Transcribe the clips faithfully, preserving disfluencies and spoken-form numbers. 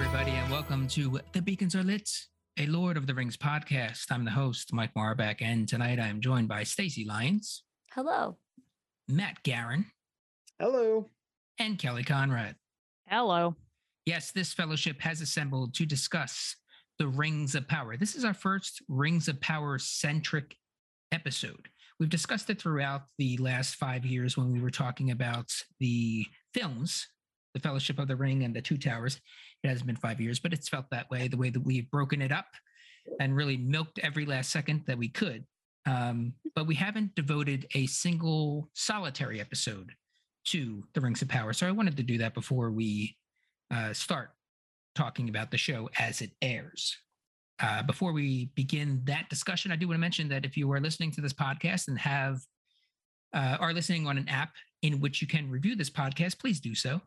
everybody, and welcome to The Beacons Are Lit, a Lord of the Rings podcast. I'm the host, Mike Morbeck, and tonight I'm joined by Stacy Lyons. Hello. Matt Garen. Hello. And Kelly Conrad. Hello. Yes, this fellowship has assembled to discuss the Rings of Power. This is our first Rings of Power-centric episode. We've discussed it throughout the last five years when we were talking about the films, the Fellowship of the Ring and the Two Towers. It hasn't been five years, but it's felt that way, the way that we've broken it up and really milked every last second that we could. Um, but we haven't devoted a single solitary episode to the Rings of Power. So I wanted to do that before we uh, start talking about the show as it airs. Uh, before we begin that discussion, I do want to mention that if you are listening to this podcast and have uh, are listening on an app in which you can review this podcast, please do so.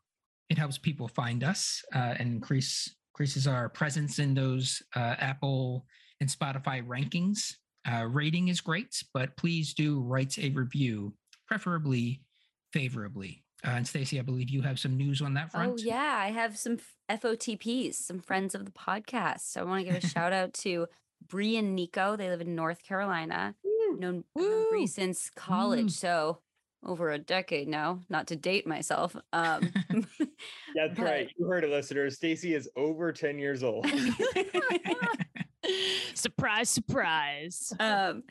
It helps people find us uh, and increase, increases our presence in those uh, Apple and Spotify rankings. Uh, rating is great, but please do write a review, preferably favorably. Uh, and Stacy, I believe you have some news on that front. Oh, yeah. I have some F O T Ps, some friends of the podcast. So I want to give a shout out to Bree and Nico. They live in North Carolina. Woo. Known, known Bree since college. Mm. So over a decade now, not to date myself. Um, That's but, right. You heard it, listeners. Stacy is over ten years old. Surprise, surprise. Um,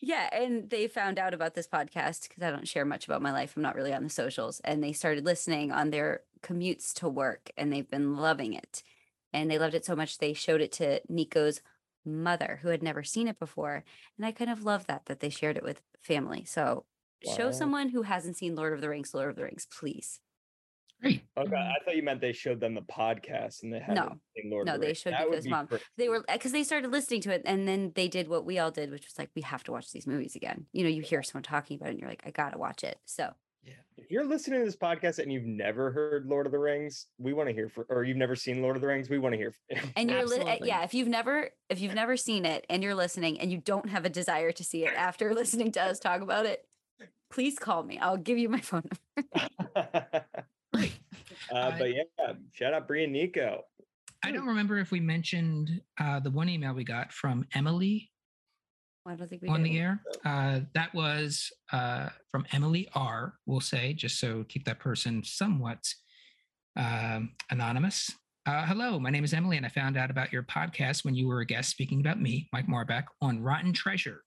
yeah. And they found out about this podcast because I don't share much about my life. I'm not really on the socials. And they started listening on their commutes to work, and they've been loving it. And they loved it so much, they showed it to Nico's mother, who had never seen it before. And I kind of love that, that they shared it with family. So wow. Show someone who hasn't seen Lord of the Rings, Lord of the Rings, please. Great. Okay, I thought you meant they showed them the podcast and they had no, seen Lord no, of the Rings. No, they showed Nico's mom. Crazy. They were because they started listening to it, and then they did what we all did, which was like, we have to watch these movies again. You know, you hear someone talking about it, and you're like, I gotta watch it. So yeah, if you're listening to this podcast and you've never heard Lord of the Rings, we want to hear for, or you've never seen Lord of the Rings, we want to hear. For, and you're li- yeah, if you've never if you've never seen it and you're listening and you don't have a desire to see it after listening to us talk about it, please call me. I'll give you my phone number. Uh, but yeah, shout out Bree and Nico. I don't remember if we mentioned uh, the one email we got from Emily I don't think we on did. the air. Uh, that was uh, from Emily R, we'll say, just so keep that person somewhat um, anonymous. Uh, hello, my name is Emily, and I found out about your podcast when you were a guest speaking about me, Mike Morbeck, on Rotten Treasure.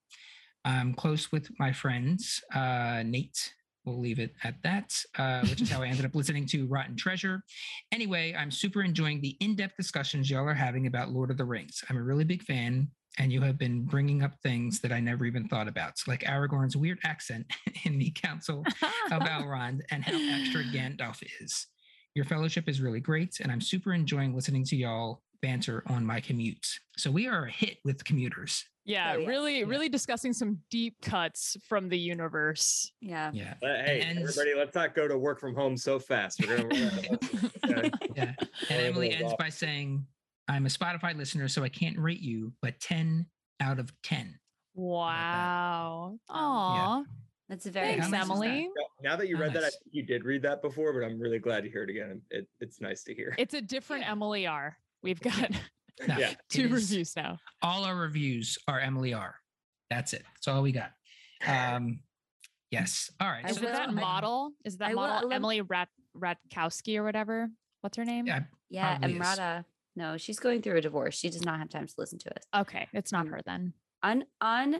I'm close with my friends, uh, Nate. We'll leave it at that, uh, which is how I ended up listening to Rotten Treasure. Anyway, I'm super enjoying the in-depth discussions y'all are having about Lord of the Rings. I'm a really big fan, and you have been bringing up things that I never even thought about, like Aragorn's weird accent in the Council of Elrond and how extra Gandalf is. Your fellowship is really great, and I'm super enjoying listening to y'all banter on my commute. So we are a hit with commuters. Yeah, oh, yeah, really, yeah. really discussing some deep cuts from the universe. Yeah. Yeah. But hey, and, everybody, let's not go to work from home so fast. We're gonna, we're gonna, okay. Yeah. And Emily ends off by saying, I'm a Spotify listener, so I can't rate you, but ten out of ten. Wow. Aw. Yeah. That's very Thanks, Emily. That? Now that you read oh, nice. that, I think you did read that before, but I'm really glad to hear it again. It, it's nice to hear. It's a different yeah. Emily R. We've got... No, yeah. Two reviews now. All our reviews are Emily R. That's it. That's all we got. Um, yes. All right. I so will, that model is that I model will, Emily Rat, Ratkowski or whatever. What's her name? Yeah. Yeah. Emrata. No, she's going through a divorce. She does not have time to listen to us. Okay, it's not her then. On on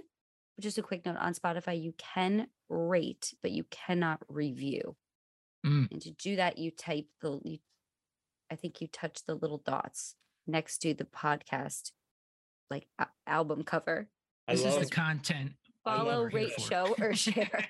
just a quick note on Spotify, you can rate, but you cannot review. Mm. And to do that, you type the. You, I think you touch the little dots next to the podcast, like uh, album cover. I this love is the content. Follow, rate, show, or share.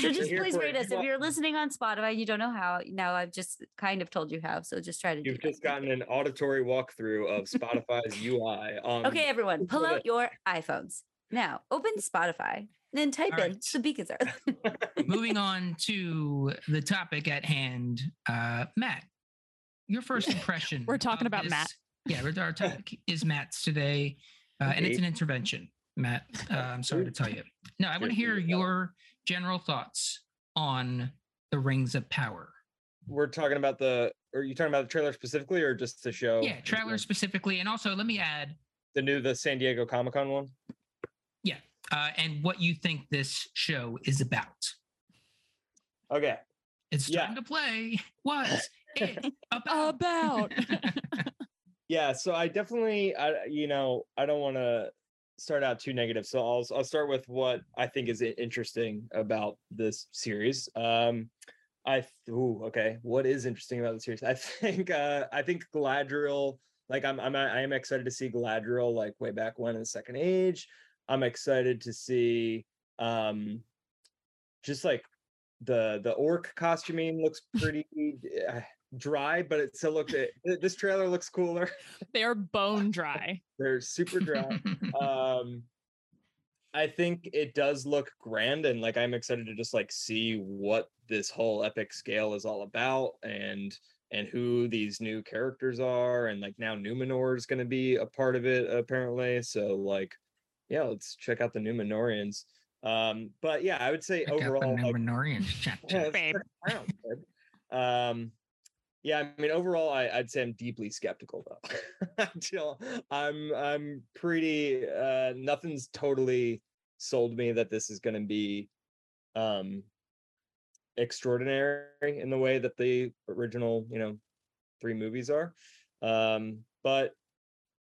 So just please rate us. If you're listening on Spotify, you don't know how. Now I've just kind of told you how. So just try to You've do You've just that. gotten an auditory walkthrough of Spotify's U I. Um, okay, everyone, pull out your iPhones. Now open Spotify, then type All in right. The Beacons Are. Moving on to the topic at hand, uh, Matt. Your first impression. We're talking about this, Matt. Yeah, our topic is Matt's today, uh, and it's an intervention, Matt. Uh, I'm sorry to tell you. No, I want to hear your general thoughts on the Rings of Power. we're talking about the, are you talking about the trailer specifically or just the show? Yeah, trailer specifically. And also, let me add. The new, the San Diego Comic-Con one? Yeah. Uh, and what you think this show is about. Okay. It's time yeah. to play. What's it about? about. Yeah, so I definitely, I, you know, I don't want to start out too negative. So I'll I'll start with what I think is interesting about this series. Um, I ooh, okay, what is interesting about the series? I think uh, I think Galadriel. Like I'm I'm I am excited to see Galadriel. Like way back when in the Second Age, I'm excited to see um, just like the the orc costuming looks pretty. uh, dry, but it still looked it, this trailer looks cooler. They are bone dry. They're super dry. um I think it does look grand, and like I'm excited to just like see what this whole epic scale is all about, and and who these new characters are, and like now Numenor is going to be a part of it apparently, so like yeah, let's check out the Numenoreans. Um but yeah, I would say check overall Numenorians chapter, babe. um Yeah, I mean, overall, I, I'd say I'm deeply skeptical, though. I'm I'm pretty, uh, nothing's totally sold me that this is going to be um, extraordinary in the way that the original, you know, three movies are. Um, but,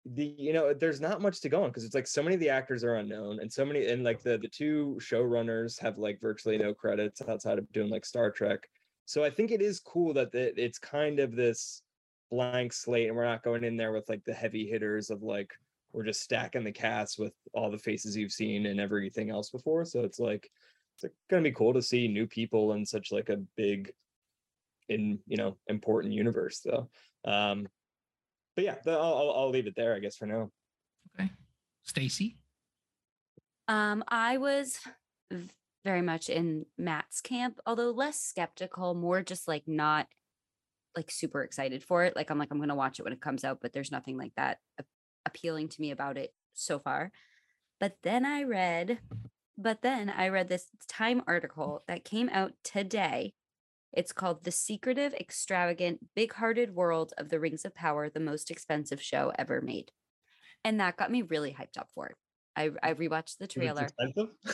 the you know, there's not much to go on because it's like so many of the actors are unknown, and so many, and like the, the two showrunners have like virtually no credits outside of doing like Star Trek. So I think it is cool that it's kind of this blank slate, and we're not going in there with like the heavy hitters of like, we're just stacking the cast with all the faces you've seen and everything else before. So it's like, it's going to be cool to see new people in such like a big, in, you know, important universe though. Um, but yeah, I'll, I'll leave it there, I guess, for now. Okay. Stacy. Um, I was very much in Matt's camp, although less skeptical, more just like not like super excited for it. Like I'm like, I'm going to watch it when it comes out, but there's nothing like that a- appealing to me about it so far. But then I read, but then I read this Time article that came out today. It's called The Secretive, Extravagant, Big-Hearted World of the Rings of Power, the Most Expensive Show Ever Made. And that got me really hyped up for it. I, I rewatched the trailer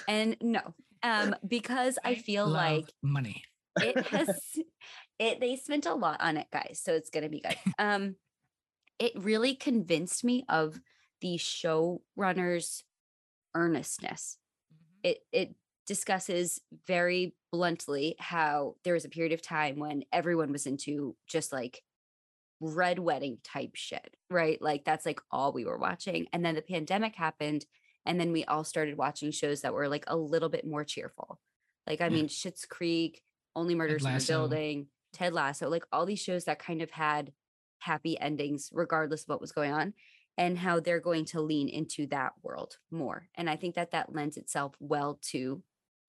and no, um, because I feel Love like money. It has it. They spent a lot on it, guys. So it's going to be good. Um, it really convinced me of the showrunner's earnestness. Mm-hmm. It, it discusses very bluntly how there was a period of time when everyone was into just like red wedding type shit, right? Like that's like all we were watching. And then the pandemic happened. And then we all started watching shows that were like a little bit more cheerful. Like, I yeah. mean, Schitt's Creek, Only Murders in the Building, Ted Lasso, like all these shows that kind of had happy endings, regardless of what was going on, and how they're going to lean into that world more. And I think that that lends itself well to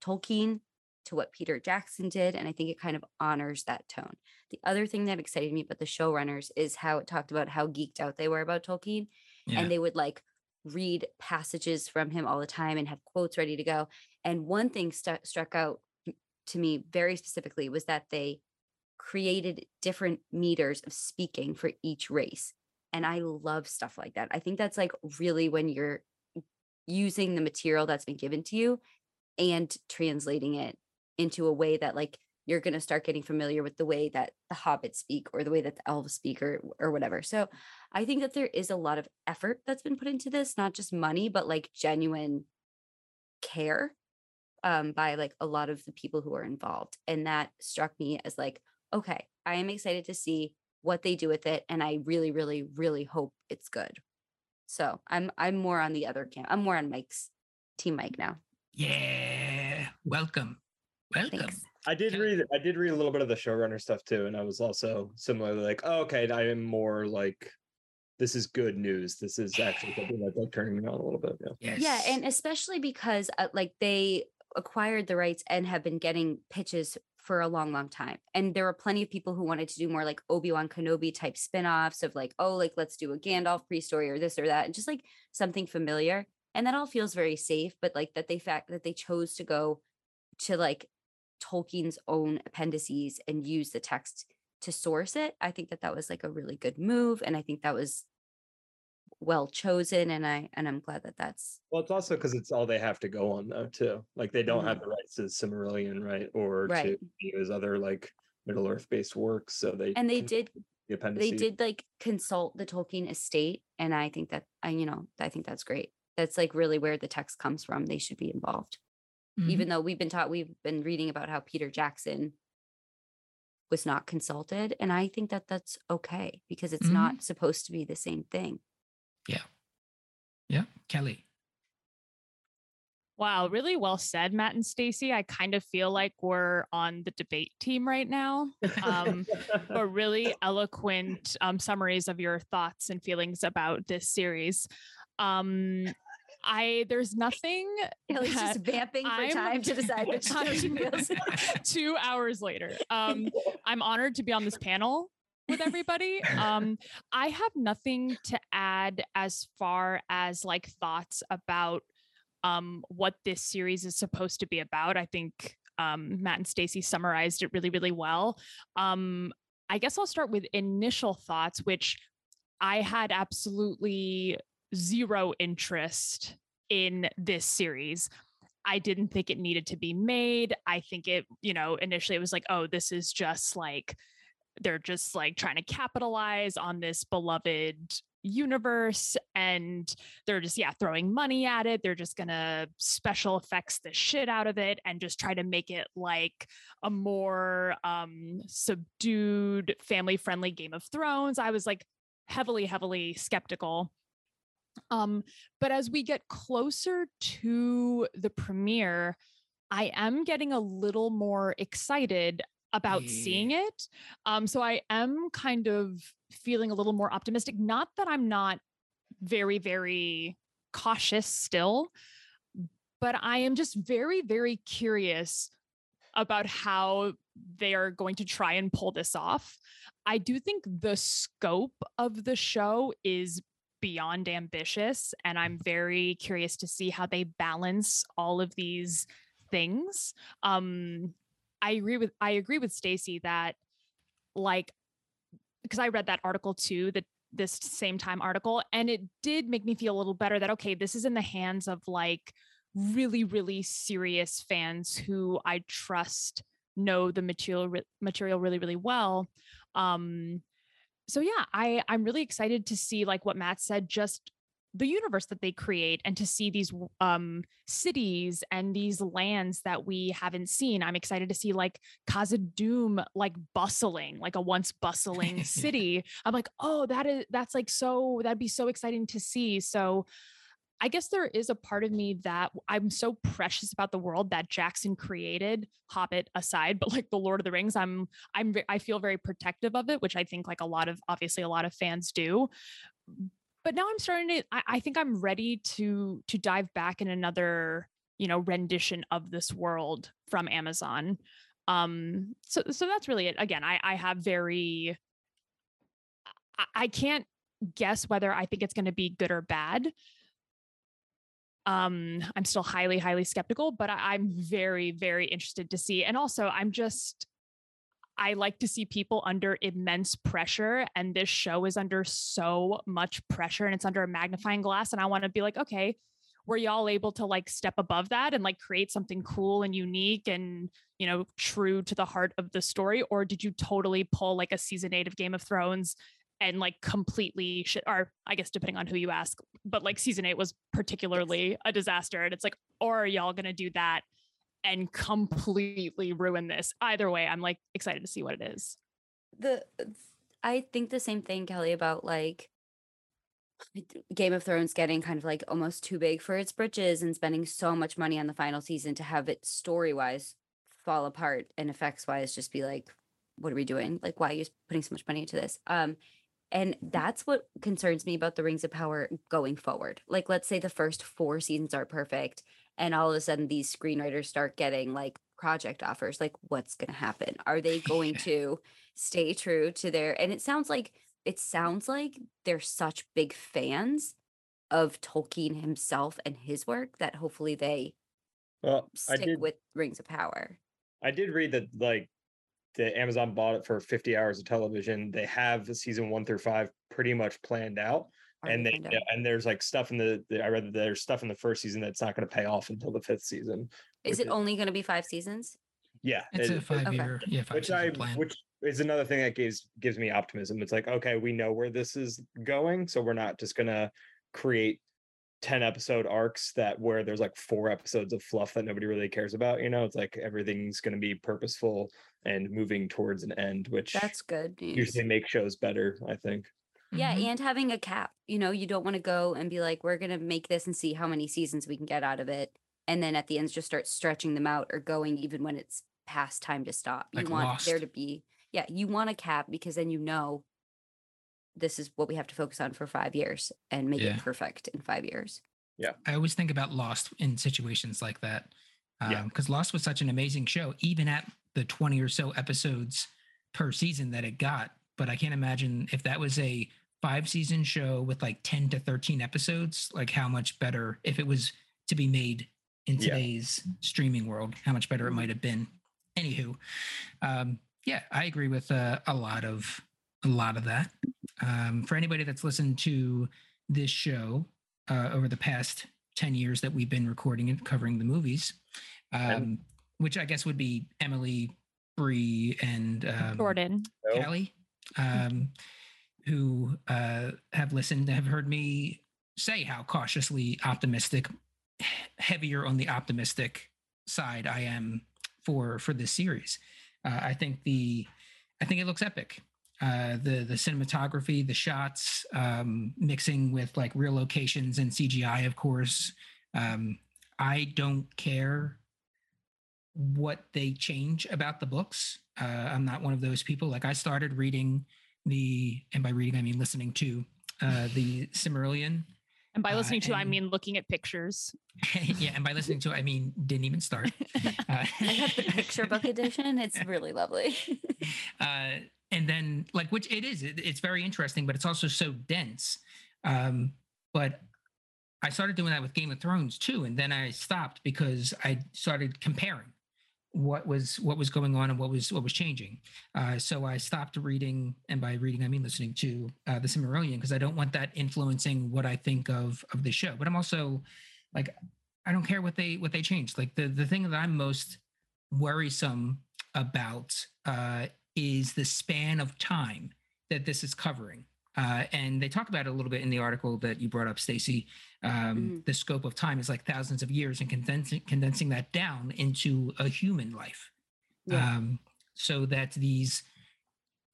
Tolkien, to what Peter Jackson did. And I think it kind of honors that tone. The other thing that excited me about the showrunners is how it talked about how geeked out they were about Tolkien. Yeah. And they would like read passages from him all the time and have quotes ready to go. And one thing st- struck out to me very specifically was that they created different meters of speaking for each race. And I love stuff like that. I think that's like really when you're using the material that's been given to you and translating it into a way that like you're going to start getting familiar with the way that the hobbits speak or the way that the elves speak or, or whatever. So I think that there is a lot of effort that's been put into this, not just money, but like genuine care um, by like a lot of the people who are involved. And that struck me as like, okay, I am excited to see what they do with it. And I really, really, really hope it's good. So I'm, I'm more on the other camp. I'm more on Mike's team, Mike now. Yeah. Welcome. Welcome. Thanks. I did read I did read a little bit of the showrunner stuff too, and I was also similarly like, oh, okay, I am more like, this is good news. This is actually something that's like turning me on a little bit. Yeah, yes. Yeah, and especially because uh, like they acquired the rights and have been getting pitches for a long, long time. And there were plenty of people who wanted to do more like Obi-Wan Kenobi type spinoffs of like, oh, like let's do a Gandalf pre-story or this or that, and just like something familiar. And that all feels very safe, but like that they fact that they chose to go to like Tolkien's own appendices and use the text to source it. I think that that was like a really good move, and I think that was well chosen, and I and I'm glad that that's well. It's also because it's all they have to go on though too. Like they don't mm-hmm. have the rights to Silmarillion, right, or right. to his other like Middle Earth based works. So they and they did the they did like consult the Tolkien estate, and I think that I you know I think that's great. That's like really where the text comes from. They should be involved, mm-hmm. even though we've been taught we've been reading about how Peter Jackson was not consulted, and I think that that's okay because it's mm-hmm. not supposed to be the same thing. Yeah. Yeah. Kelly. Wow. Really well said, Matt and Stacy. I kind of feel like we're on the debate team right now. Um, but really eloquent um, summaries of your thoughts and feelings about this series. Um, I, there's nothing. Kelly's just vamping for I'm, time to decide which time she feels. Two hours later. Um, I'm honored to be on this panel with everybody. Um, I have nothing to add as far as like thoughts about um, what this series is supposed to be about. I think um, Matt and Stacy summarized it really, really well. Um, I guess I'll start with initial thoughts, which I had absolutely zero interest in this series. I didn't think it needed to be made. I think it, you know, initially it was like, oh, this is just like, they're just like trying to capitalize on this beloved universe, and they're just, yeah, throwing money at it. They're just going to special effects the shit out of it and just try to make it like a more um, subdued, family-friendly Game of Thrones. I was like heavily, heavily skeptical. Um, but as we get closer to the premiere, I am getting a little more excited about yeah. seeing it. Um, so I am kind of feeling a little more optimistic. Not that I'm not very, very cautious still, but I am just very, very curious about how they are going to try and pull this off. I do think the scope of the show is beyond ambitious, and I'm very curious to see how they balance all of these things. Um, I agree with I agree with Stacy that, like, because I read that article too, that this same time article, and it did make me feel a little better that okay, this is in the hands of like really, really serious fans who I trust know the material material really, really well. Um, so yeah, I I'm really excited to see like what Matt said, just the universe that they create, and to see these um, cities and these lands that we haven't seen. I'm excited to see like Khazad-dûm, like bustling, like a once bustling city. I'm like, oh, that is, that's like, so that'd be so exciting to see. So I guess there is a part of me that I'm so precious about the world that Jackson created, Hobbit aside, but like the Lord of the Rings, I'm, I'm, I feel very protective of it, which I think like a lot of, obviously a lot of fans do. But now I'm starting to, I, I think I'm ready to to dive back in another, you know, rendition of this world from Amazon. Um, so so that's really it. Again, I, I have very, I, I can't guess whether I think it's going to be good or bad. Um, I'm still highly, highly skeptical, but I, I'm very, very interested to see. And also I'm just, I like to see people under immense pressure, and this show is under so much pressure, and it's under a magnifying glass. And I want to be like, okay, were y'all able to like step above that and like create something cool and unique and, you know, true to the heart of the story? Or did you totally pull like a season eight of Game of Thrones and like completely shit, or I guess depending on who you ask, but like season eight was particularly a disaster. And it's like, or are y'all going to do that and completely ruin this? Either way, I'm like excited to see what it is. The I think the same thing, Kelly, about like Game of Thrones getting kind of like almost too big for its britches and spending so much money on the final season to have it story-wise fall apart and effects-wise just be like, what are we doing? Like, why are you putting so much money into this? Um, and that's what concerns me about the Rings of Power going forward. Like, let's say the first four seasons are perfect, and all of a sudden these screenwriters start getting like project offers. Like, what's going to happen? Are they going to stay true to their, and it sounds like, it sounds like they're such big fans of Tolkien himself and his work that hopefully they well, stick I did, with Rings of Power. I did read that like the Amazon bought it for fifty hours of television. They have season one through five pretty much planned out. Are and they you know, and there's like stuff in the, the I read that there's stuff in the first season that's not going to pay off until the fifth season. Is it is, only going to be five seasons? Yeah, it's it, a five year. Okay. Yeah, five which I plan. which is another thing that gives gives me optimism. It's like, okay, we know where this is going, so we're not just going to create ten episode arcs that where there's like four episodes of fluff that nobody really cares about. You know, it's like everything's going to be purposeful and moving towards an end, which that's good. Dude. Usually makes shows better, I think. Yeah, mm-hmm. And having a cap, you know, you don't want to go and be like, we're going to make this and see how many seasons we can get out of it. And then at the end, just start stretching them out or going even when it's past time to stop. You like want Lost. There to be, yeah, you want a cap because then you know this is what we have to focus on for five years and make yeah. it perfect in five years. Yeah. I always think about Lost in situations like that um, yeah. because Lost was such an amazing show, even at the twenty or so episodes per season that it got. But I can't imagine if that was a five season show with like ten to thirteen episodes, like how much better if it was to be made in today's yeah. streaming world, how much better it might have been. Anywho, um, yeah, I agree with uh, a lot of a lot of that. Um, for anybody that's listened to this show uh, over the past ten years that we've been recording and covering the movies, um, which I guess would be Emily, Bree, and um, Jordan, Kelly. Um, who uh, have listened, have heard me say how cautiously optimistic, heavier on the optimistic side I am for for this series. Uh, I think the, I think it looks epic. Uh, the the cinematography, the shots, um, mixing with like real locations and C G I, of course. Um, I don't care what they change about the books. Uh, I'm not one of those people. Like I started reading the, and by reading, I mean, listening to uh, the Silmarillion. And by listening uh, to, and, I mean, looking at pictures. Yeah. And by listening to, I mean, didn't even start. Uh, I have the picture book edition. It's really lovely. uh, and then like, which it is, it, it's very interesting, but it's also so dense. Um, but I started doing that with Game of Thrones too. And then I stopped because I started comparing what was what was going on and what was what was changing. Uh, so I stopped reading, and by reading I mean listening to uh, the Silmarillion, because I don't want that influencing what I think of of the show. But I'm also like, I don't care what they what they changed. Like the the thing that I'm most worrisome about uh, is the span of time that this is covering. Uh, and they talk about it a little bit in the article that you brought up, Stacy. Um, mm-hmm. The scope of time is like thousands of years, and condensing, condensing that down into a human life. Yeah. Um, so that these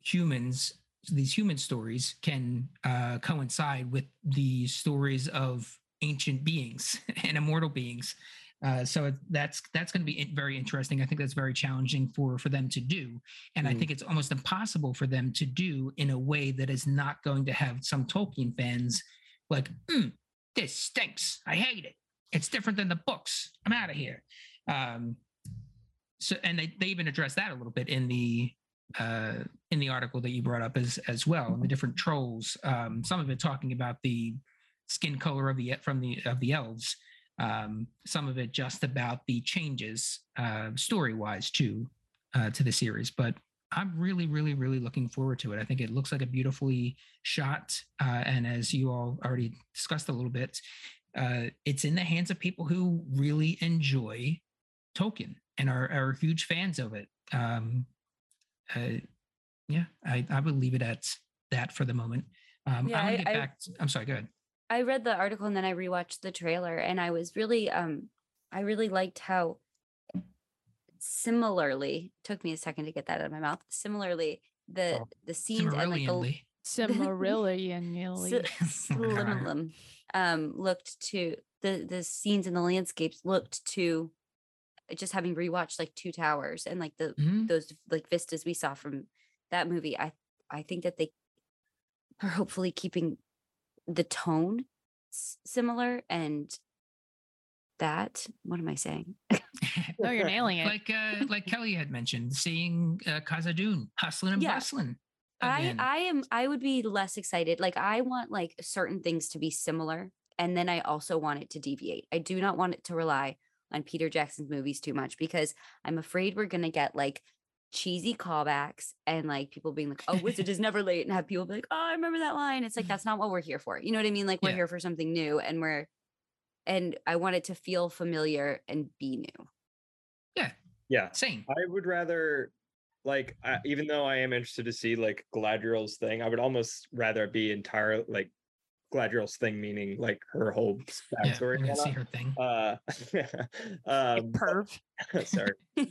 humans, these human stories can uh, coincide with the stories of ancient beings and immortal beings. Uh, so it, that's that's going to be very interesting. I think that's very challenging for for them to do, and mm. I think it's almost impossible for them to do in a way that is not going to have some Tolkien fans like, mm, "This stinks. I hate it. It's different than the books. I'm out of here." Um, so, and they, they even address that a little bit in the uh, in the article that you brought up as as well, and the different trolls. Um, some of it talking about the skin color of the from the of the elves. Um, some of it just about the changes uh, story-wise to uh, to the series, but I'm really, really, really looking forward to it. I think it looks like a beautifully shot, uh, and as you all already discussed a little bit, uh, it's in the hands of people who really enjoy Tolkien and are, are huge fans of it. Um, uh, yeah, I, I would leave it at that for the moment. Um, yeah, I'm gonna get I, back. To, I'm sorry. Go ahead. I read the article and then I rewatched the trailer, and I was really, um, I really liked how similarly, took me a second to get that out of my mouth. Similarly, the, oh, the scenes and like the Silmarillion Silmarillion um, looked to the, the scenes and the landscapes looked to just having rewatched like Two Towers and like the, mm-hmm. those like vistas we saw from that movie. I, I think that they are hopefully keeping the tone s- similar and that what am I saying? No, you're nailing it. Like uh, like Kelly had mentioned, seeing uh, Khazad-dûm hustling and yeah. bustling. Again. I I am I would be less excited. Like I want like certain things to be similar, and then I also want it to deviate. I do not want it to rely on Peter Jackson's movies too much, because I'm afraid we're gonna get like cheesy callbacks and like people being like, oh, wizard is never late, and have people be like, oh, I remember that line. It's like, that's not what we're here for. You know what I mean? Like, we're yeah. here for something new, and we're, and I want it to feel familiar and be new. Yeah. Yeah. Same. I would rather, like, I, even though I am interested to see like Galadriel's thing, I would almost rather be entirely like Galadriel's thing, meaning like her whole backstory. Yeah, we're gonna see her thing. Uh, um, Perv. Sorry. Uh,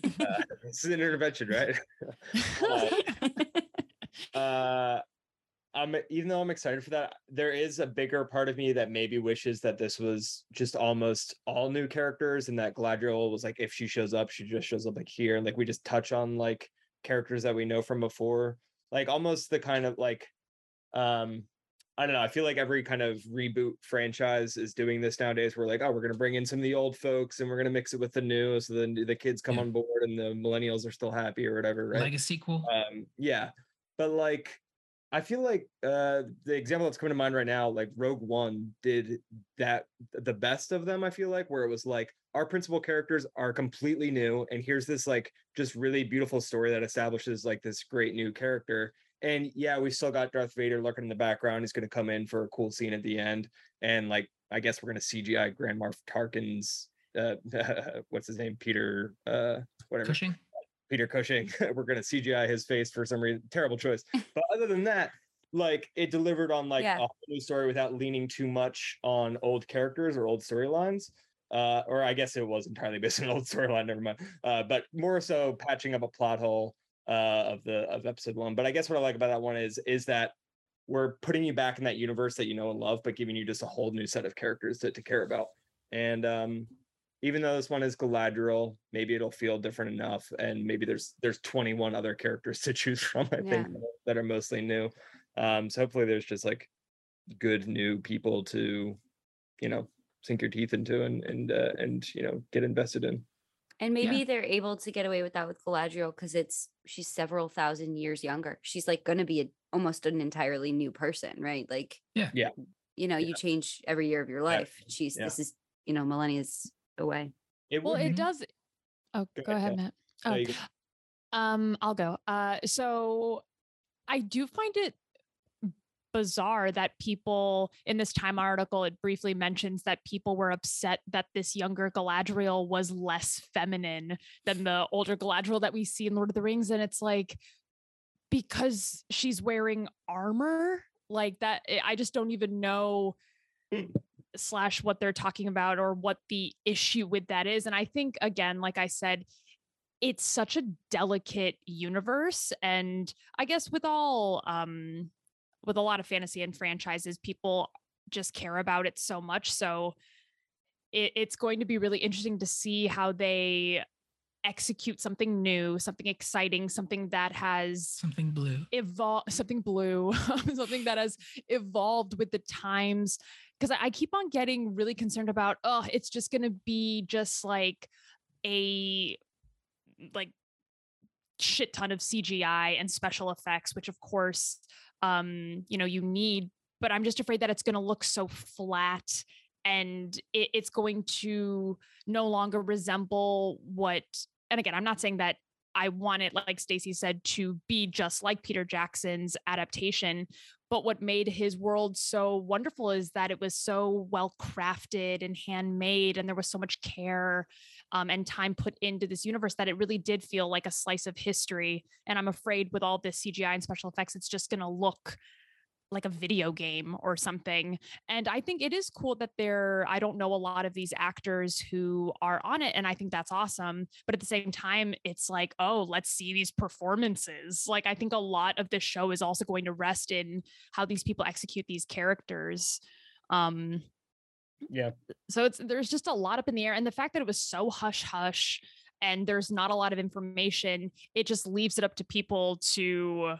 this is an intervention, right? uh, uh, I'm, even though I'm excited for that, there is a bigger part of me that maybe wishes that this was just almost all new characters, and that Galadriel was like, if she shows up, she just shows up like here, and like we just touch on like characters that we know from before, like almost the kind of like, um, I don't know. I feel like every kind of reboot franchise is doing this nowadays. We're like, oh, we're going to bring in some of the old folks and we're going to mix it with the new. So then the kids come yeah. on board and the millennials are still happy or whatever. Right? Like a sequel. Um, yeah. But like, I feel like uh, the example that's coming to mind right now, like Rogue One did that the best of them, I feel like, where it was like, our principal characters are completely new. And here's this like just really beautiful story that establishes like this great new character. And yeah, we still got Darth Vader lurking in the background. He's going to come in for a cool scene at the end. And like, I guess we're going to C G I Grand Moff Tarkin's, uh, what's his name? Peter, uh, whatever. Cushing? Peter Cushing. We're going to C G I his face for some reason. Terrible choice. But other than that, like it delivered on like yeah. a whole new story without leaning too much on old characters or old storylines. Uh, or I guess it was entirely based on an old storyline, never mind. Uh, but more so patching up a plot hole uh of the of episode one. But I guess what I like about that one is is that we're putting you back in that universe that you know and love, but giving you just a whole new set of characters to, to care about. And um even though this one is Galadriel, maybe it'll feel different enough, and maybe there's there's twenty-one other characters to choose from, I yeah. think, that are mostly new. Um so hopefully there's just like good new people to, you know, sink your teeth into and and uh, and you know, get invested in. And maybe yeah. they're able to get away with that with Galadriel because it's she's several thousand years younger. She's like going to be a, almost an entirely new person, right? Like, yeah, yeah. You know, yeah. you change every year of your life. Yeah. She's yeah. this is, you know, millennia away. It well, it does. Oh, go, go ahead, ahead, Matt. Oh. No, um, I'll go. Uh, so I do find it bizarre that people in this Time article, it briefly mentions that people were upset that this younger Galadriel was less feminine than the older Galadriel that we see in Lord of the Rings. And it's like, because she's wearing armor like that, I just don't even know slash what they're talking about or what the issue with that is. And I think, again, like I said, it's such a delicate universe. And I guess with all um with a lot of fantasy and franchises, people just care about it so much. So it, it's going to be really interesting to see how they execute something new, something exciting, something that has something blue, evolved, something blue, something that has evolved with the times. Cause I, I keep on getting really concerned about, oh, it's just going to be just like a, like shit ton of C G I and special effects, which of course, Um, you know, you need, but I'm just afraid that it's going to look so flat and it, it's going to no longer resemble what, and again, I'm not saying that I want it, like Stacy said, to be just like Peter Jackson's adaptation, but what made his world so wonderful is that it was so well crafted and handmade, and there was so much care um, and time put into this universe that it really did feel like a slice of history. And I'm afraid with all this C G I and special effects, it's just going to look like a video game or something. And I think it is cool that there, I don't know a lot of these actors who are on it, and I think that's awesome. But at the same time, it's like, oh, let's see these performances. Like, I think a lot of this show is also going to rest in how these people execute these characters. Um, yeah. So it's, there's just a lot up in the air. And the fact that it was so hush hush and there's not a lot of information, it just leaves it up to people to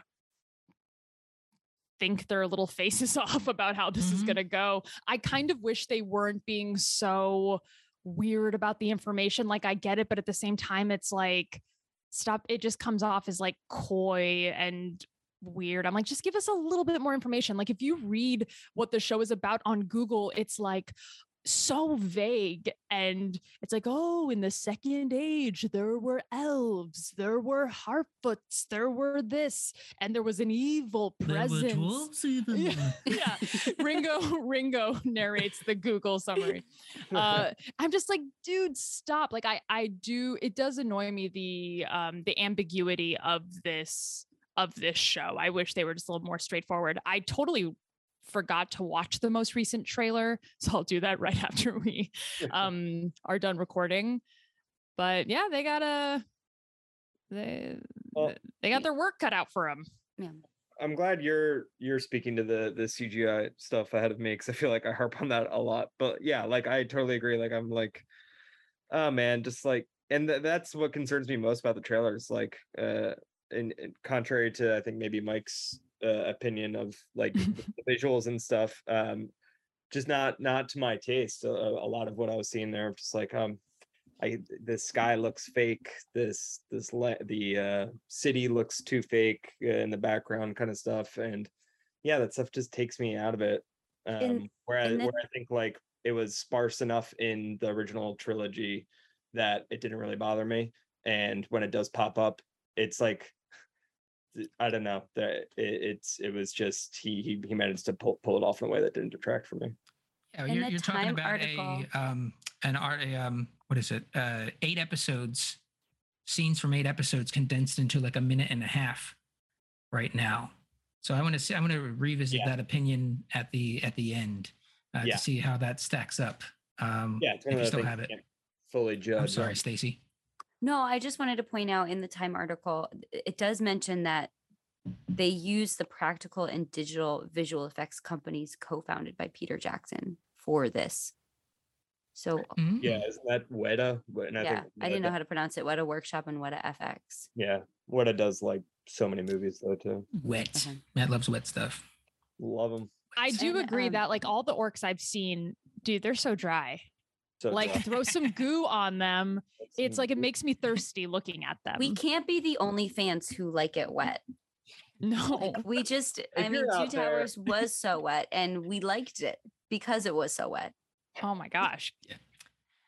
think their little faces off about how this mm-hmm. is going to go. I kind of wish they weren't being so weird about the information. Like, I get it, but at the same time, it's like, stop. It just comes off as like coy and weird. I'm like, just give us a little bit more information. Like, if you read what the show is about on Google, it's like, so vague, and it's like, oh, in the Second Age there were elves, there were Harfoots, there were this, and there was an evil presence. There were dwarves even. Yeah, yeah. Ringo Ringo narrates the Google summary. Uh, I'm just like, dude, stop. Like, I I do. It does annoy me the um the ambiguity of this of this show. I wish they were just a little more straightforward. I totally forgot to watch the most recent trailer, so I'll do that right after we um are done recording. But yeah, they gotta they well, they got their work cut out for them. Yeah, I'm glad you're you're speaking to the the C G I stuff ahead of me, because I feel like I harp on that a lot. But yeah, like I totally agree. Like I'm like, oh man, just like, and th- that's what concerns me most about the trailers. Like, uh, and contrary to I think maybe Mike's Uh, opinion of like the visuals and stuff, um just not not to my taste. A, a lot of what I was seeing there, just like um I the sky looks fake, this this le- the uh city looks too fake uh, in the background kind of stuff, and yeah, that stuff just takes me out of it. um and, where, I, then- where I think like it was sparse enough in the original trilogy that it didn't really bother me, and when it does pop up, it's like I don't know. That it, it's it was just he he he managed to pull pull it off in a way that didn't detract from me. Yeah, you're, you're talking about article. a um an art a, um what is it uh eight episodes, scenes from eight episodes condensed into like a minute and a half right now. So I want to see I want to revisit yeah. that opinion at the at the end uh, yeah. to see how that stacks up. Um, yeah, if you still have it. Fully judged. I'm sorry, Stacy. No, I just wanted to point out in the Time article, it does mention that they use the practical and digital visual effects companies co-founded by Peter Jackson for this. So mm-hmm. yeah, isn't that Weta? And I yeah, think I didn't know how to pronounce it. Weta Workshop and Weta F X. Yeah, Weta does like so many movies though too. Wet. Mm-hmm. Matt loves wet stuff. Love them. I do and, agree um, that like all the orcs I've seen, dude, they're so dry. So like dry. Throw some goo on them. It's like it makes me thirsty looking at them. We can't be the only fans who like it wet. No, like we just if I mean Two Towers there. Was so wet, and we liked it because it was so wet. Oh my gosh. Yeah,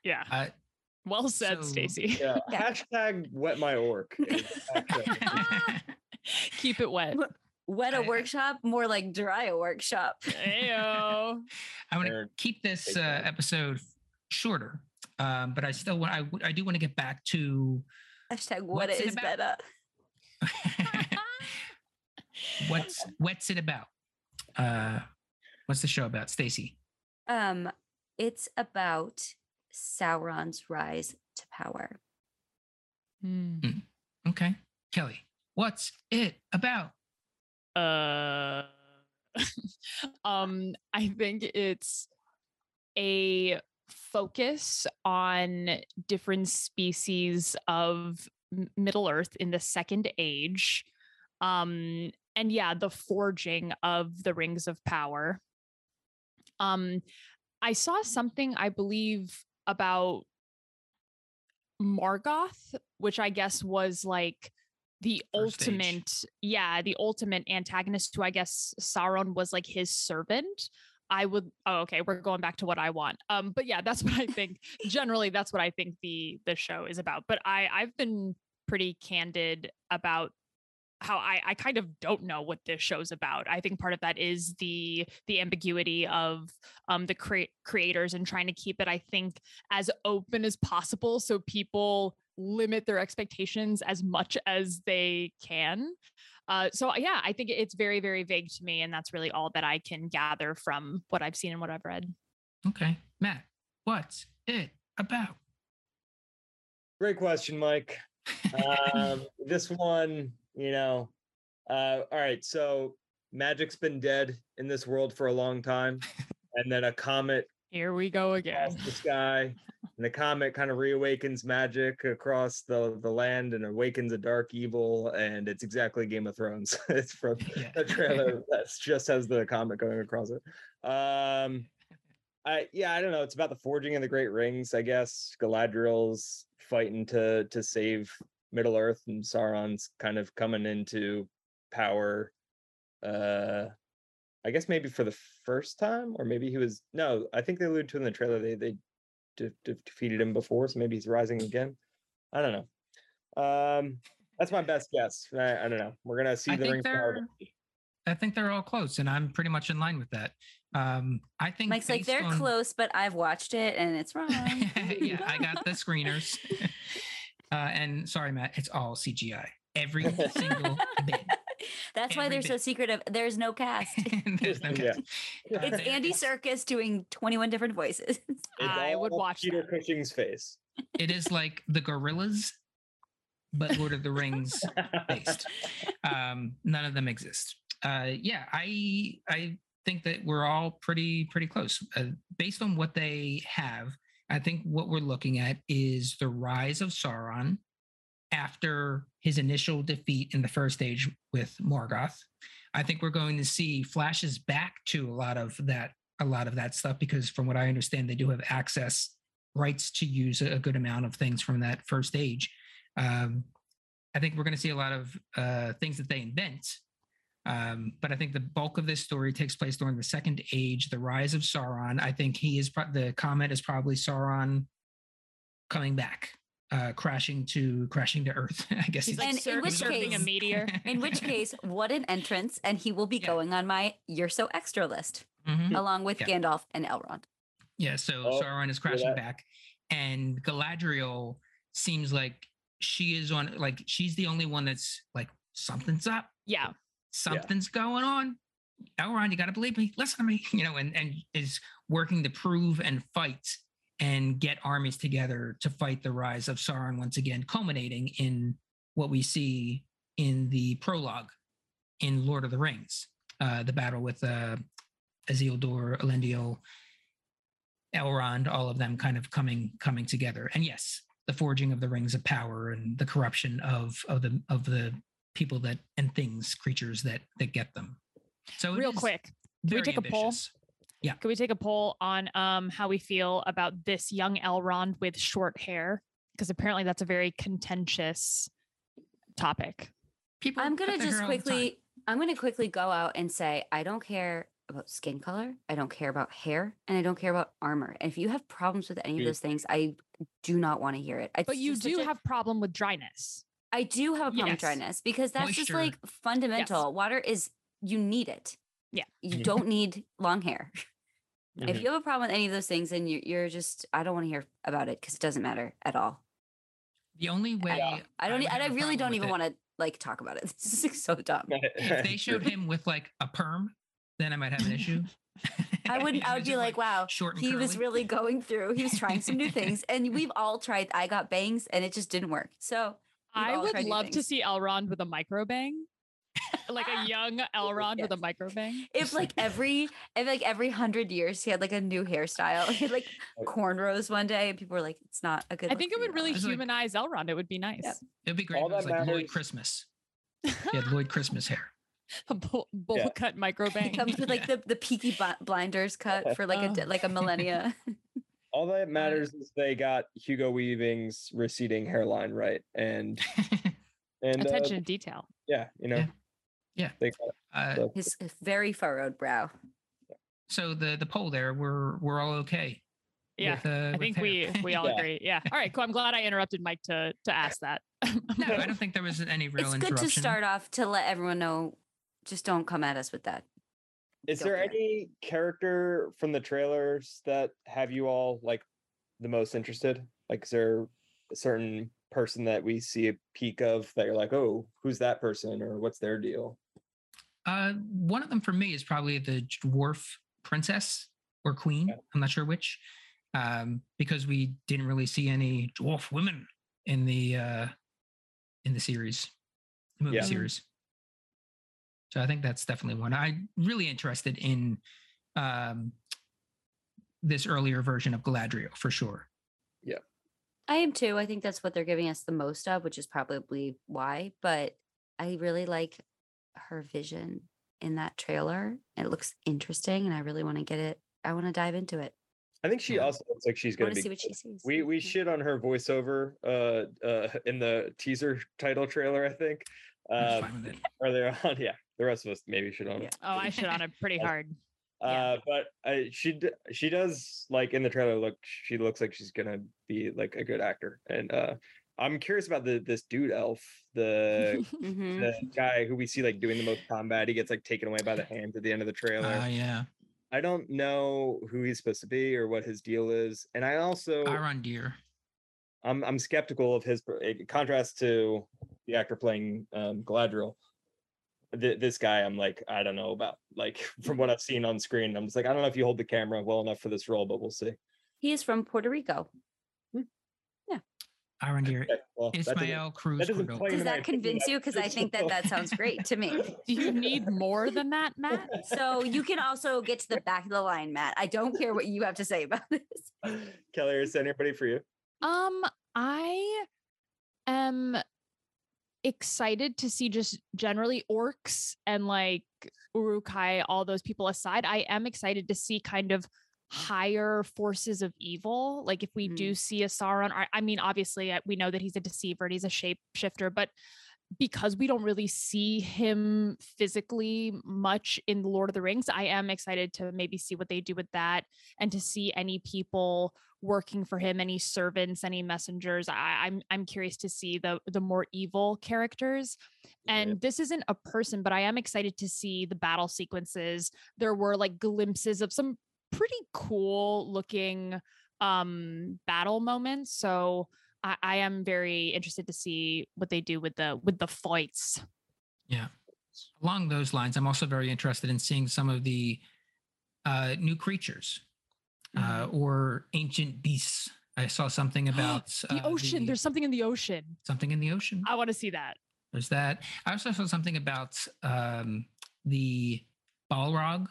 yeah. Uh, well said, so, Stacy. Yeah. Yeah. Hashtag wet my orc. Keep it wet. Wet a I, workshop, more like dry a workshop. Heyo. I want to keep this uh, episode shorter, um, but I still want. I, w- I do want to get back to hashtag what it is better. what's what's it about? Uh, what's the show about, Stacy? Um, it's about Sauron's rise to power. Mm. Mm. Okay, Kelly, what's it about? Uh, um, I think it's a focus on different species of Middle Earth in the Second Age. Um, and yeah, the forging of the Rings of Power. Um, I saw something, I believe, about Morgoth, which I guess was like the First ultimate, age. yeah, the ultimate antagonist who I guess Sauron was like his servant. I would, oh, okay, we're going back to what I want. Um, but yeah, that's what I think. Generally, that's what I think the the show is about. But I, I've been pretty candid about how I, I kind of don't know what this show's about. I think part of that is the the ambiguity of um, the cre- creators and trying to keep it, I think, as open as possible so people limit their expectations as much as they can. Uh, so yeah, I think it's very, very vague to me, and that's really all that I can gather from what I've seen and what I've read. Okay, Matt, what's it about? Great question, Mike. um, this one, you know, uh, all right. So magic's been dead in this world for a long time, and then a comet. Here we go again. The sky. And the comet kind of reawakens magic across the, the land and awakens a dark evil. And it's exactly Game of Thrones. It's from yeah. the trailer. That's just as the comet going across it. Um, I Yeah, I don't know. It's about the forging of the Great Rings, I guess. Galadriel's fighting to, to save Middle Earth, and Sauron's kind of coming into power. Uh, I guess maybe for the first time, or maybe he was, no, I think they alluded to in the trailer, they they de- de- defeated him before, so maybe he's rising again. I don't know. Um, that's my best guess. I, I don't know. We're gonna see I the Rings of Power. I think they're all close, and I'm pretty much in line with that. Um, I think Mike's like they're on... close, but I've watched it and it's wrong. Yeah, I got the screeners. Uh, and sorry, Matt, it's all C G I. Every single bit. That's Every why they're bit. so secretive. There's no cast. There's no cast. Yeah. It's Andy Serkis doing twenty-one different voices. It's I would watch Peter that. Cushing's face. It is like the Gorillas, but Lord of the Rings based. Um, none of them exist. Uh, yeah, I I think that we're all pretty pretty close uh, based on what they have. I think what we're looking at is the rise of Sauron after his initial defeat in the First Age with Morgoth. I think we're going to see flashes back to a lot of that a lot of that stuff because, from what I understand, they do have access rights to use a good amount of things from that First Age. Um, I think we're going to see a lot of uh, things that they invent. Um, but I think the bulk of this story takes place during the Second Age, the rise of Sauron. I think he is pro- the comet is probably Sauron coming back, uh, crashing to crashing to Earth. I guess he's, he's like sur- in which surfing case, a meteor. In which case, what an entrance! And he will be yeah. going on my "You're So Extra" list, mm-hmm. along with yeah. Gandalf and Elrond. Yeah, so oh, Sauron is crashing yeah. back, and Galadriel seems like she is on like she's the only one that's like something's up. Yeah. Something's yeah. going on. Elrond, you got to believe me. Listen to me, you know, and, and is working to prove and fight and get armies together to fight the rise of Sauron once again, culminating in what we see in the prologue in Lord of the Rings, uh, the battle with uh, Isildur, Elendil, Elrond, all of them kind of coming coming together. And yes, the forging of the Rings of Power and the corruption of of the of the people that and things, creatures that that get them. So real quick, can we take ambitious. a poll? Yeah, can we take a poll on um, how we feel about this young Elrond with short hair? Because apparently that's a very contentious topic. People, I'm gonna just quickly. I'm gonna quickly go out and say I don't care about skin color. I don't care about hair, and I don't care about armor. And if you have problems with any yeah. of those things, I do not want to hear it. It's but you do a- have problem with dryness. I do have a problem yes. with dryness because that's Moisture. just like fundamental. Yes. Water is, you need it. Yeah. You don't need long hair. Mm-hmm. If you have a problem with any of those things, then you're just, I don't want to hear about it because it doesn't matter at all. The only way. I, I don't, I, I really don't even want to like talk about it. This is so dumb. If they showed him with like a perm, then I might have an issue. I wouldn't, I would be like, like wow, short he curly. was really going through, he was trying some new things. And we've all tried, I got bangs and it just didn't work. So. We've I would love things. to see Elrond with a micro bang, like a young Elrond yes. with a micro bang. If like every, if like every hundred years he had like a new hairstyle, he had like cornrows one day, and people were like, "It's not a good." I think it would really Elrond. humanize Elrond. It would be nice. Yep. It would be great. All if it was like matters. Lloyd Christmas. He had Lloyd Christmas hair. A bowl, bowl yeah. cut micro bang. It comes with like yeah. the the Peaky Blinders cut for like oh. a like a millennia. All that matters is they got Hugo Weaving's receding hairline right, and and attention uh, to detail. Yeah, you know, yeah, yeah. They got it. Uh, so. His very furrowed brow. Yeah. So the the poll there, we're we're all okay. Yeah, with, uh, I think hair. we we all yeah. agree. Yeah, all right, cool. I'm glad I interrupted Mike to to ask that. No, I don't think there was any real. It's interruption. Good to start off to let everyone know. Just don't come at us with that. Is Don't there any character from the trailers that have you all like the most interested? Like, is there a certain person that we see a peek of that you're like, oh, who's that person or what's their deal? Uh, one of them for me is probably the dwarf princess or queen. Yeah. I'm not sure which, um, because we didn't really see any dwarf women in the uh, in the series, the movie yeah. series. So I think that's definitely one. I'm really interested in um, this earlier version of Galadriel for sure. Yeah, I am too. I think that's what they're giving us the most of, which is probably why. But I really like her vision in that trailer. It looks interesting, and I really want to get it. I want to dive into it. I think she yeah. also looks like she's going to be. See what she sees. We we mm-hmm. shit on her voiceover uh, uh, in the teaser title trailer. I think um, earlier on, yeah. The rest of us maybe should own yeah. it. Oh, I should own it pretty hard. Uh, yeah. But I, she she does, like, in the trailer, look, she looks like she's going to be, like, a good actor. And uh, I'm curious about the this dude elf, the, mm-hmm. the guy who we see, like, doing the most combat. He gets, like, taken away by the hands at the end of the trailer. Oh, uh, yeah. I don't know who he's supposed to be or what his deal is. And I also... Arondir. I'm I'm skeptical of his... In contrast to the actor playing um, Galadriel, th- this guy I'm like, I don't know about. Like, from what I've seen on screen, I'm just like, I don't know if you hold the camera well enough for this role, but we'll see. He is from Puerto Rico. Hmm. Yeah. Arondir. Okay, well, Ismael Cruz. That doesn't does that convince you? Because I think that that sounds great to me. Do you need more than that, Matt? So you can also get to the back of the line, Matt. I don't care what you have to say about this. Kelly, is anybody for you? Um, I am excited to see just generally orcs and like Uruk-hai, all those people aside. I am excited to see kind of higher forces of evil. Like if we mm. do see a Sauron, I, I mean, obviously we know that he's a deceiver and he's a shapeshifter, but because we don't really see him physically much in The Lord of the Rings, I am excited to maybe see what they do with that and to see any people working for him, any servants, any messengers. I, I'm I'm curious to see the, the more evil characters. And yeah. this isn't a person, but I am excited to see the battle sequences. There were like glimpses of some pretty cool looking um, battle moments. So I, I am very interested to see what they do with the with the fights. Yeah. Along those lines, I'm also very interested in seeing some of the uh, new creatures uh, mm-hmm. or ancient beasts. I saw something about the uh, ocean. The, There's something in the ocean. Something in the ocean. I want to see that. There's that. I also saw something about um, the Balrog.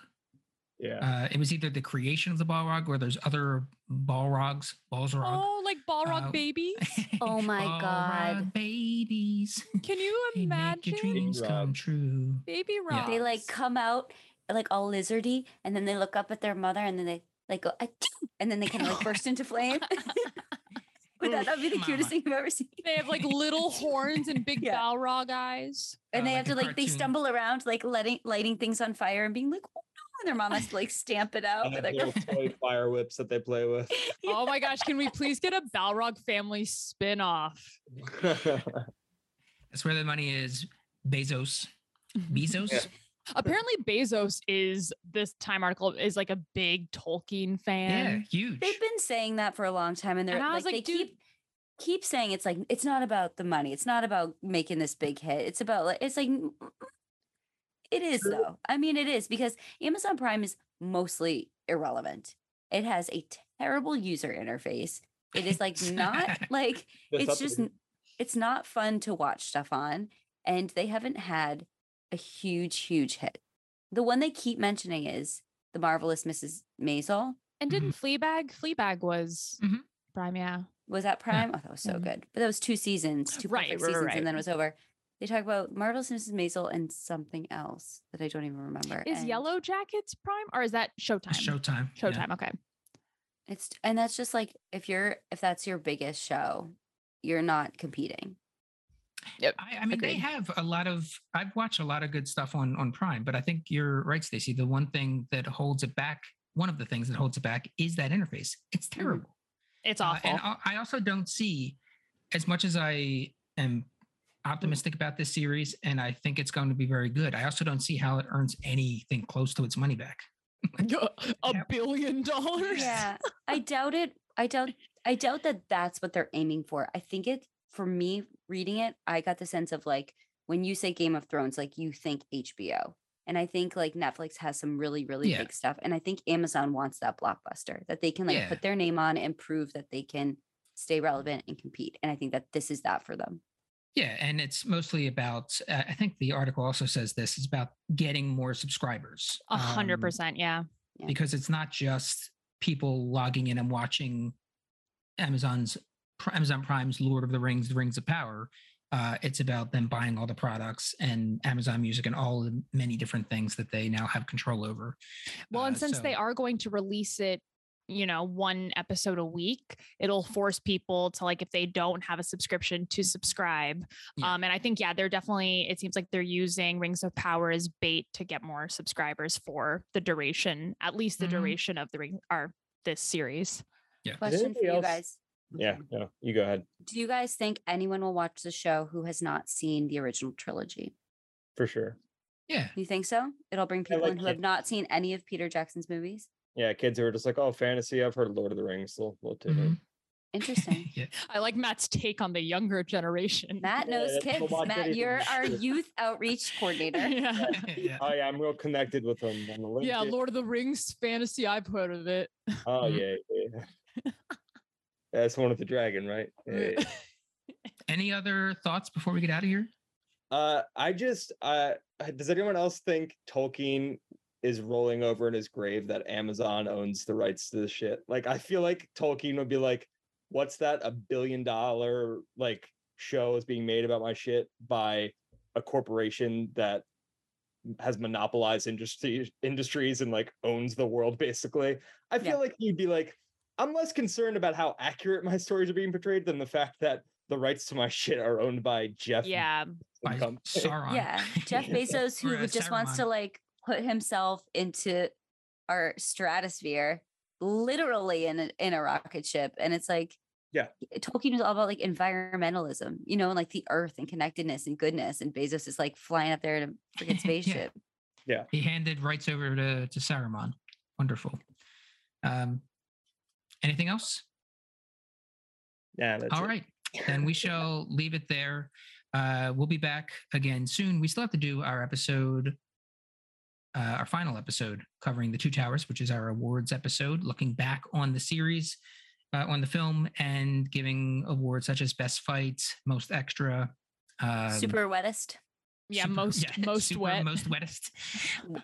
Yeah, uh, it was either the creation of the Balrog or there's other Balrogs, Balrog. Oh, like Balrog uh, babies. Oh my Balrog God, babies! Can you imagine? Make your dreams come true, baby Rob. Yeah. They like come out like all lizardy, and then they look up at their mother, and then they like go, achoo! And then they kind of like burst into flame. But that would be the cutest Mama. thing I've ever seen. They have like little horns and big yeah. Balrog eyes, and uh, they like have to like cartoon. They stumble around like letting lighting things on fire and being like. And their mom has to like stamp it out. With little toy fire whips that they play with. Yeah. Oh my gosh! Can we please get a Balrog family spin-off? That's where the money is. Bezos. Bezos. Yeah. Apparently, Bezos is this Time article is like a big Tolkien fan. Yeah, huge. They've been saying that for a long time, and they're and I was like, like they dude, keep keep saying it's like it's not about the money. It's not about making this big hit. It's about like it's like. It is, though. I mean, it is because Amazon Prime is mostly irrelevant. It has a terrible user interface. It is like not like it's just it's not fun to watch stuff on. And they haven't had a huge, huge hit. The one they keep mentioning is The Marvelous Missus Maisel. And didn't mm-hmm. Fleabag? Fleabag was mm-hmm. Prime, yeah. Was that Prime? Yeah. Oh, that was so mm-hmm. good. But that was two seasons, two right, perfect right, seasons, right. and then it was over. They talk about Marvelous Missus Maisel and something else that I don't even remember. Is and Yellow Jackets Prime or is that Showtime? It's Showtime. Showtime. Yeah. Okay. It's and that's just like if you're if that's your biggest show, you're not competing. Yep. I, I mean, Agreed. They have a lot of. I've watched a lot of good stuff on on Prime, but I think you're right, Stacey. The one thing that holds it back, one of the things that holds it back, is that interface. It's terrible. Mm-hmm. It's awful. Uh, and I also don't see, as much as I am. Optimistic about this series, and I think it's going to be very good. I also don't see how it earns anything close to its money back. A billion dollars? Yeah, I doubt it. I doubt. I doubt that that's what they're aiming for. I think it. For me, reading it, I got the sense of like when you say Game of Thrones, like you think H B O, and I think like Netflix has some really, really yeah. big stuff, and I think Amazon wants that blockbuster that they can like yeah. put their name on and prove that they can stay relevant and compete. And I think that this is that for them. Yeah, and it's mostly about, uh, I think the article also says this, it's about getting more subscribers. A hundred percent, yeah. Because it's not just people logging in and watching Amazon's Amazon Prime's Lord of the Rings, The Rings of Power. Uh, it's about them buying all the products and Amazon Music and all the many different things that they now have control over. Well, and uh, since so, they are going to release it you know, one episode a week. It'll force people to, like, if they don't have a subscription, to subscribe. Yeah. Um, and I think, yeah, they're definitely, it seems like they're using Rings of Power as bait to get more subscribers for the duration, at least the mm-hmm. duration of the ring or this series. Yeah. Question for you guys. Yeah, no, you go ahead. Do you guys think anyone will watch the show who has not seen the original trilogy? For sure. Yeah. You think so? It'll bring people like in who have not seen any of Peter Jackson's movies? Yeah, kids who are just like, oh, fantasy, I've heard of Lord of the Rings. We'll, we'll do mm-hmm. it. Interesting. Yeah. I like Matt's take on the younger generation. Matt knows yeah, kids. Matt, anything. You're our youth outreach coordinator. Yeah. Yeah. Oh, yeah, I'm real connected with them. I'm yeah, Lord of the Rings, fantasy, I've heard of it. Oh, yeah, yeah. That's one of the dragon, right? Yeah. Any other thoughts before we get out of here? Uh, I just, uh, does anyone else think Tolkien is rolling over in his grave that Amazon owns the rights to the shit? Like, I feel like Tolkien would be like, what's that? A billion dollar like show is being made about my shit by a corporation that has monopolized industry industries and like owns the world, basically. I feel yeah. like he'd be like, I'm less concerned about how accurate my stories are being portrayed than the fact that the rights to my shit are owned by Jeff. Yeah. By Sauron. Yeah. Jeff Bezos, who just Sauron. wants to like put himself into our stratosphere, literally in a, in a rocket ship. And it's like, yeah, Tolkien was all about like environmentalism, you know, and like the earth and connectedness and goodness. And Bezos is like flying up there in a freaking spaceship. yeah. yeah. He handed rights over to, to Saruman. Wonderful. Um, Anything else? Yeah. That's All it. right. Then we shall leave it there. Uh, we'll be back again soon. We still have to do our episode, uh, our final episode covering the Two Towers, which is our awards episode, looking back on the series, uh, on the film, and giving awards such as Best Fights, Most Extra. Um, super Wettest. Yeah, super, most, yeah, most super wet. Most Wettest.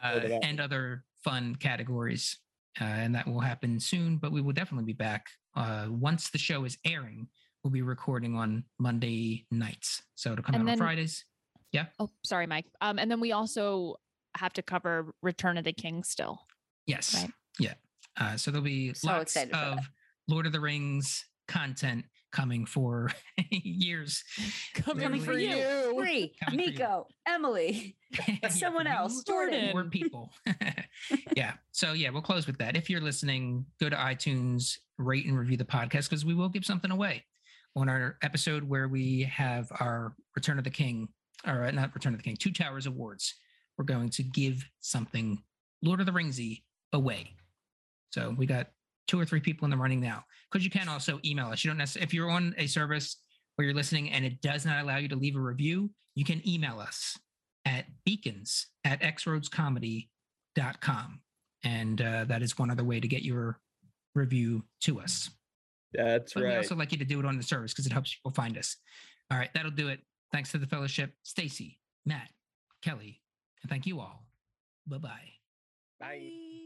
Uh, and other fun categories. Uh, and that will happen soon, but we will definitely be back. Uh, once the show is airing, we'll be recording on Monday nights. So it'll come and out then, on Fridays. Yeah. Oh, sorry, Mike. Um, and then we also have to cover Return of the King still. Yes. Right? Yeah. Uh, so there'll be so lots of that. Lord of the Rings content coming for years. Coming, coming for you. you. Bree, Nico, you. Emily, someone yeah, else, Jordan. More people. yeah. So yeah, we'll close with that. If you're listening, go to iTunes, rate and review the podcast, because we will give something away on our episode where we have our Return of the King, or not Return of the King, Two Towers Awards. We're going to give something Lord of the Ringsy away. So we got two or three people in the running now, because you can also email us. You don't necessarily, if you're on a service where you're listening and it does not allow you to leave a review, you can email us at beacons at xroadscomedy dot com. And uh, that is one other way to get your review to us. That's but right. We also like you to do it on the service because it helps people find us. All right, that'll do it. Thanks to the fellowship, Stacy, Matt, Kelly, and thank you all. Bye-bye. Bye.